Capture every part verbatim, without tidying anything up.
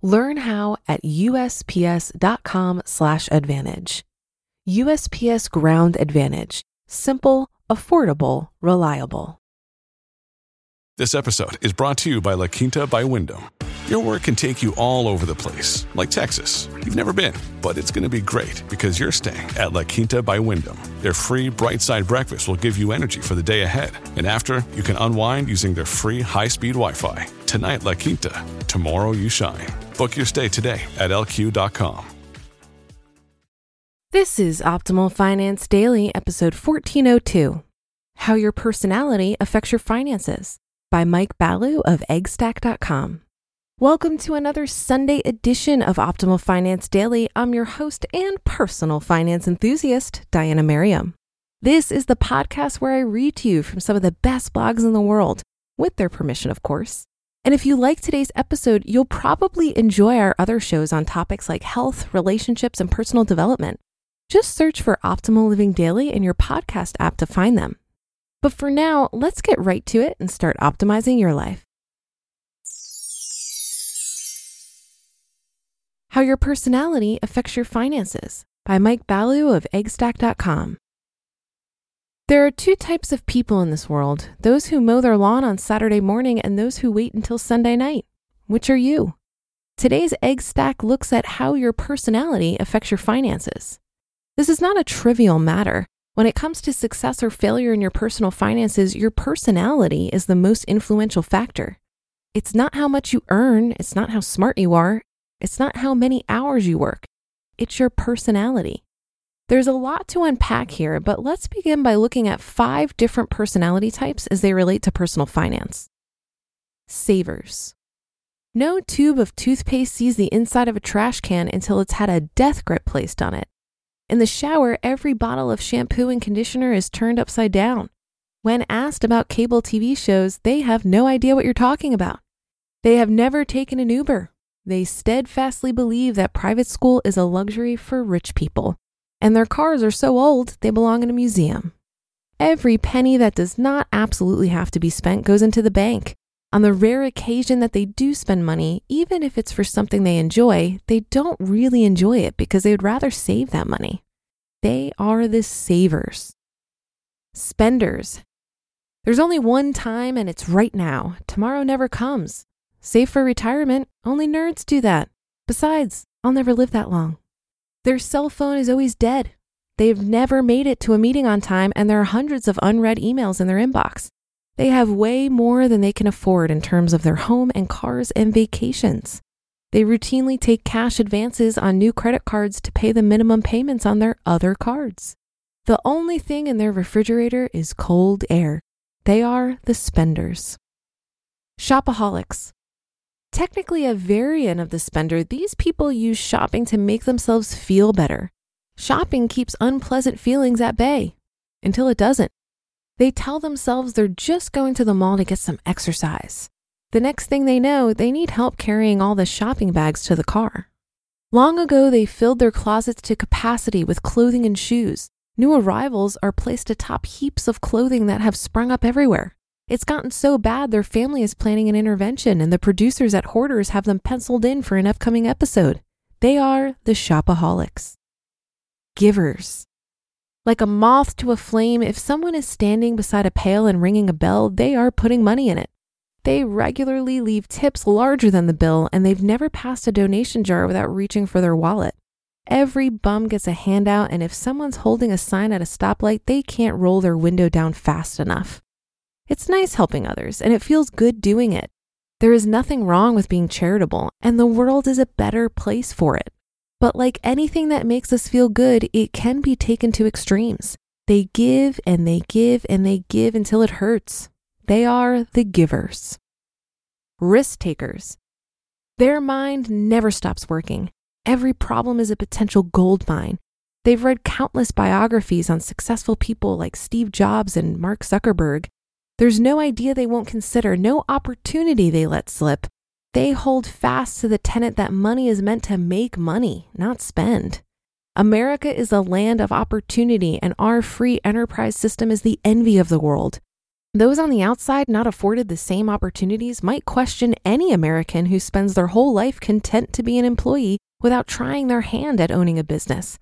Learn how at U S P S dot com slash advantage. U S P S Ground Advantage. Simple, affordable, reliable. This episode is brought to you by La Quinta by Wyndham. Your work can take you all over the place, like Texas. You've never been, but it's going to be great because you're staying at La Quinta by Wyndham. Their free Bright Side breakfast will give you energy for the day ahead. And after, you can unwind using their free high-speed Wi-Fi. Tonight, La Quinta. Tomorrow, you shine. Book your stay today at L Q dot com. This is Optimal Finance Daily, episode fourteen oh two, How Your Personality Affects Your Finances, by Mike Ballew of Eggstack dot com. Welcome to another Sunday edition of Optimal Finance Daily. I'm your host and personal finance enthusiast, Diana Merriam. This is the podcast where I read to you from some of the best blogs in the world, with their permission, of course. And if you like today's episode, you'll probably enjoy our other shows on topics like health, relationships, and personal development. Just search for Optimal Living Daily in your podcast app to find them. But for now, let's get right to it and start optimizing your life. How Your Personality Affects Your Finances, by Mike Ballew of Eggstack dot com. There are two types of people in this world, those who mow their lawn on Saturday morning and those who wait until Sunday night. Which are you? Today's Eggstack looks at how your personality affects your finances. This is not a trivial matter. When it comes to success or failure in your personal finances, your personality is the most influential factor. It's not how much you earn, it's not how smart you are, it's not how many hours you work. It's your personality. There's a lot to unpack here, but let's begin by looking at five different personality types as they relate to personal finance. Savers. No tube of toothpaste sees the inside of a trash can until it's had a death grip placed on it. In the shower, every bottle of shampoo and conditioner is turned upside down. When asked about cable T V shows, they have no idea what you're talking about. They have never taken an Uber. They steadfastly believe that private school is a luxury for rich people, and their cars are so old they belong in a museum. Every penny that does not absolutely have to be spent goes into the bank. On the rare occasion that they do spend money, even if it's for something they enjoy, they don't really enjoy it because they would rather save that money. They are the savers. Spenders. There's only one time and it's right now. Tomorrow never comes. Save for retirement, only nerds do that. Besides, I'll never live that long. Their cell phone is always dead. They've never made it to a meeting on time, and there are hundreds of unread emails in their inbox. They have way more than they can afford in terms of their home and cars and vacations. They routinely take cash advances on new credit cards to pay the minimum payments on their other cards. The only thing in their refrigerator is cold air. They are the spenders. Shopaholics. Technically a variant of the spender, these people use shopping to make themselves feel better. Shopping keeps unpleasant feelings at bay until it doesn't. They tell themselves they're just going to the mall to get some exercise. The next thing they know, they need help carrying all the shopping bags to the car. Long ago, they filled their closets to capacity with clothing and shoes. New arrivals are placed atop heaps of clothing that have sprung up everywhere. It's gotten so bad their family is planning an intervention and the producers at Hoarders have them penciled in for an upcoming episode. They are the shopaholics. Givers. Like a moth to a flame, if someone is standing beside a pail and ringing a bell, they are putting money in it. They regularly leave tips larger than the bill, and they've never passed a donation jar without reaching for their wallet. Every bum gets a handout, and if someone's holding a sign at a stoplight, they can't roll their window down fast enough. It's nice helping others, and it feels good doing it. There is nothing wrong with being charitable, and the world is a better place for it. But like anything that makes us feel good, it can be taken to extremes. They give and they give and they give until it hurts. They are the givers. Risk takers. Their mind never stops working. Every problem is a potential gold mine. They've read countless biographies on successful people like Steve Jobs and Mark Zuckerberg. There's no idea they won't consider, no opportunity they let slip. They hold fast to the tenet that money is meant to make money, not spend. America is a land of opportunity, and our free enterprise system is the envy of the world. Those on the outside not afforded the same opportunities might question any American who spends their whole life content to be an employee without trying their hand at owning a business.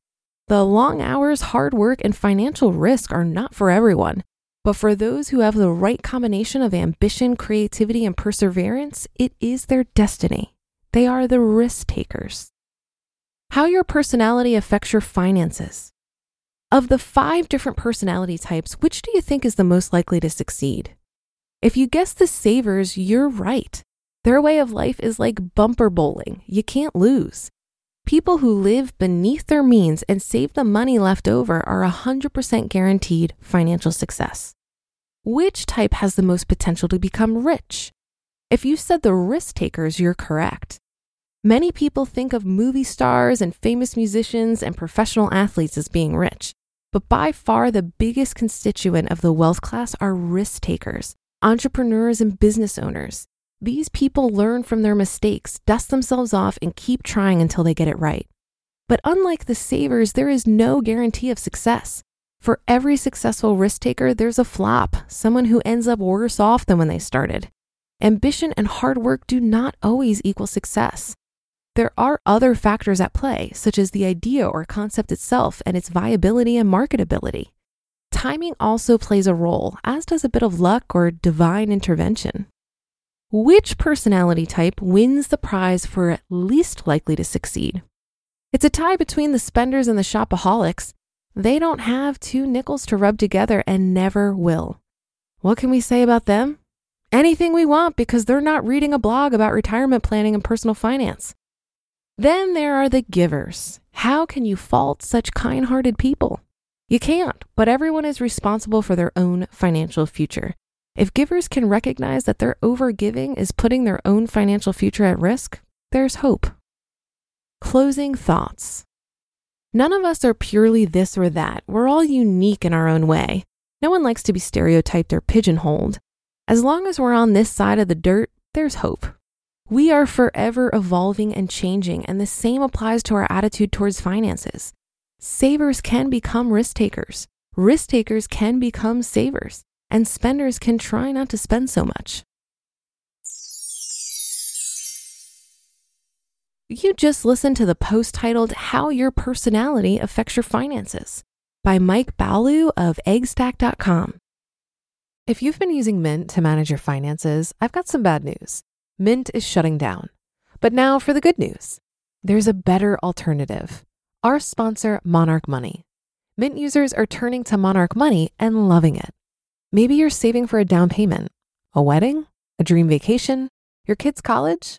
The long hours, hard work, and financial risk are not for everyone. But for those who have the right combination of ambition, creativity, and perseverance, it is their destiny. They are the risk takers. How your personality affects your finances. Of the five different personality types, which do you think is the most likely to succeed? If you guess the savers, you're right. Their way of life is like bumper bowling. You can't lose. People who live beneath their means and save the money left over are one hundred percent guaranteed financial success. Which type has the most potential to become rich? If you said the risk takers, you're correct. Many people think of movie stars and famous musicians and professional athletes as being rich, but by far the biggest constituent of the wealth class are risk takers, entrepreneurs and business owners. These people learn from their mistakes, dust themselves off, and keep trying until they get it right. But unlike the savers, there is no guarantee of success. For every successful risk taker, there's a flop, someone who ends up worse off than when they started. Ambition and hard work do not always equal success. There are other factors at play, such as the idea or concept itself and its viability and marketability. Timing also plays a role, as does a bit of luck or divine intervention. Which personality type wins the prize for least likely to succeed? It's a tie between the spenders and the shopaholics. They don't have two nickels to rub together and never will. What can we say about them? Anything we want, because they're not reading a blog about retirement planning and personal finance. Then there are the givers. How can you fault such kind-hearted people? You can't, but everyone is responsible for their own financial future. If givers can recognize that their overgiving is putting their own financial future at risk, there's hope. Closing thoughts. None of us are purely this or that. We're all unique in our own way. No one likes to be stereotyped or pigeonholed. As long as we're on this side of the dirt, there's hope. We are forever evolving and changing, and the same applies to our attitude towards finances. Savers can become risk takers. Risk takers can become savers. And spenders can try not to spend so much. You just listened to the post titled How Your Personality Affects Your Finances by Mike Ballew of eggstack dot com. If you've been using Mint to manage your finances, I've got some bad news. Mint is shutting down. But now for the good news. There's a better alternative. Our sponsor, Monarch Money. Mint users are turning to Monarch Money and loving it. Maybe you're saving for a down payment, a wedding, a dream vacation, your kid's college.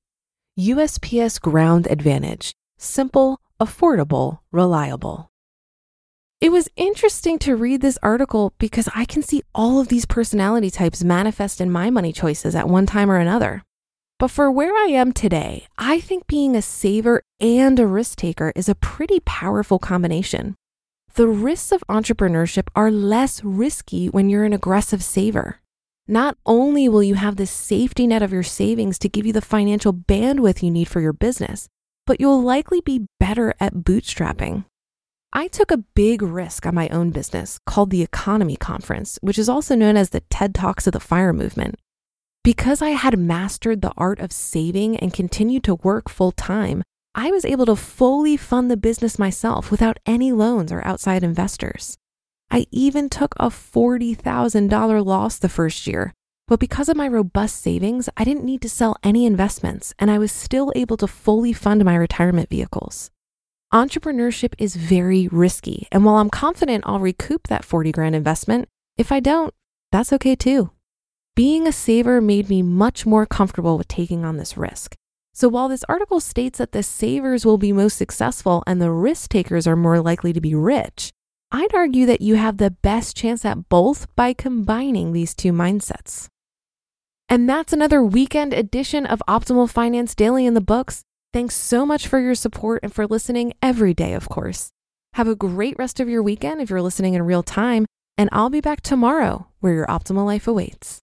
U S P S Ground Advantage. Simple, affordable, reliable. It was interesting to read this article because I can see all of these personality types manifest in my money choices at one time or another. But for where I am today, I think being a saver and a risk taker is a pretty powerful combination. The risks of entrepreneurship are less risky when you're an aggressive saver. Not only will you have this safety net of your savings to give you the financial bandwidth you need for your business, but you'll likely be better at bootstrapping. I took a big risk on my own business called the Economy Conference, which is also known as the TED Talks of the FIRE movement. Because I had mastered the art of saving and continued to work full time, I was able to fully fund the business myself without any loans or outside investors. I even took a forty thousand dollars loss the first year, but because of my robust savings, I didn't need to sell any investments, and I was still able to fully fund my retirement vehicles. Entrepreneurship is very risky, and while I'm confident I'll recoup that forty grand investment, if I don't, that's okay too. Being a saver made me much more comfortable with taking on this risk. So while this article states that the savers will be most successful and the risk takers are more likely to be rich, I'd argue that you have the best chance at both by combining these two mindsets. And that's another weekend edition of Optimal Finance Daily in the books. Thanks so much for your support and for listening every day, of course. Have a great rest of your weekend if you're listening in real time, and I'll be back tomorrow where your optimal life awaits.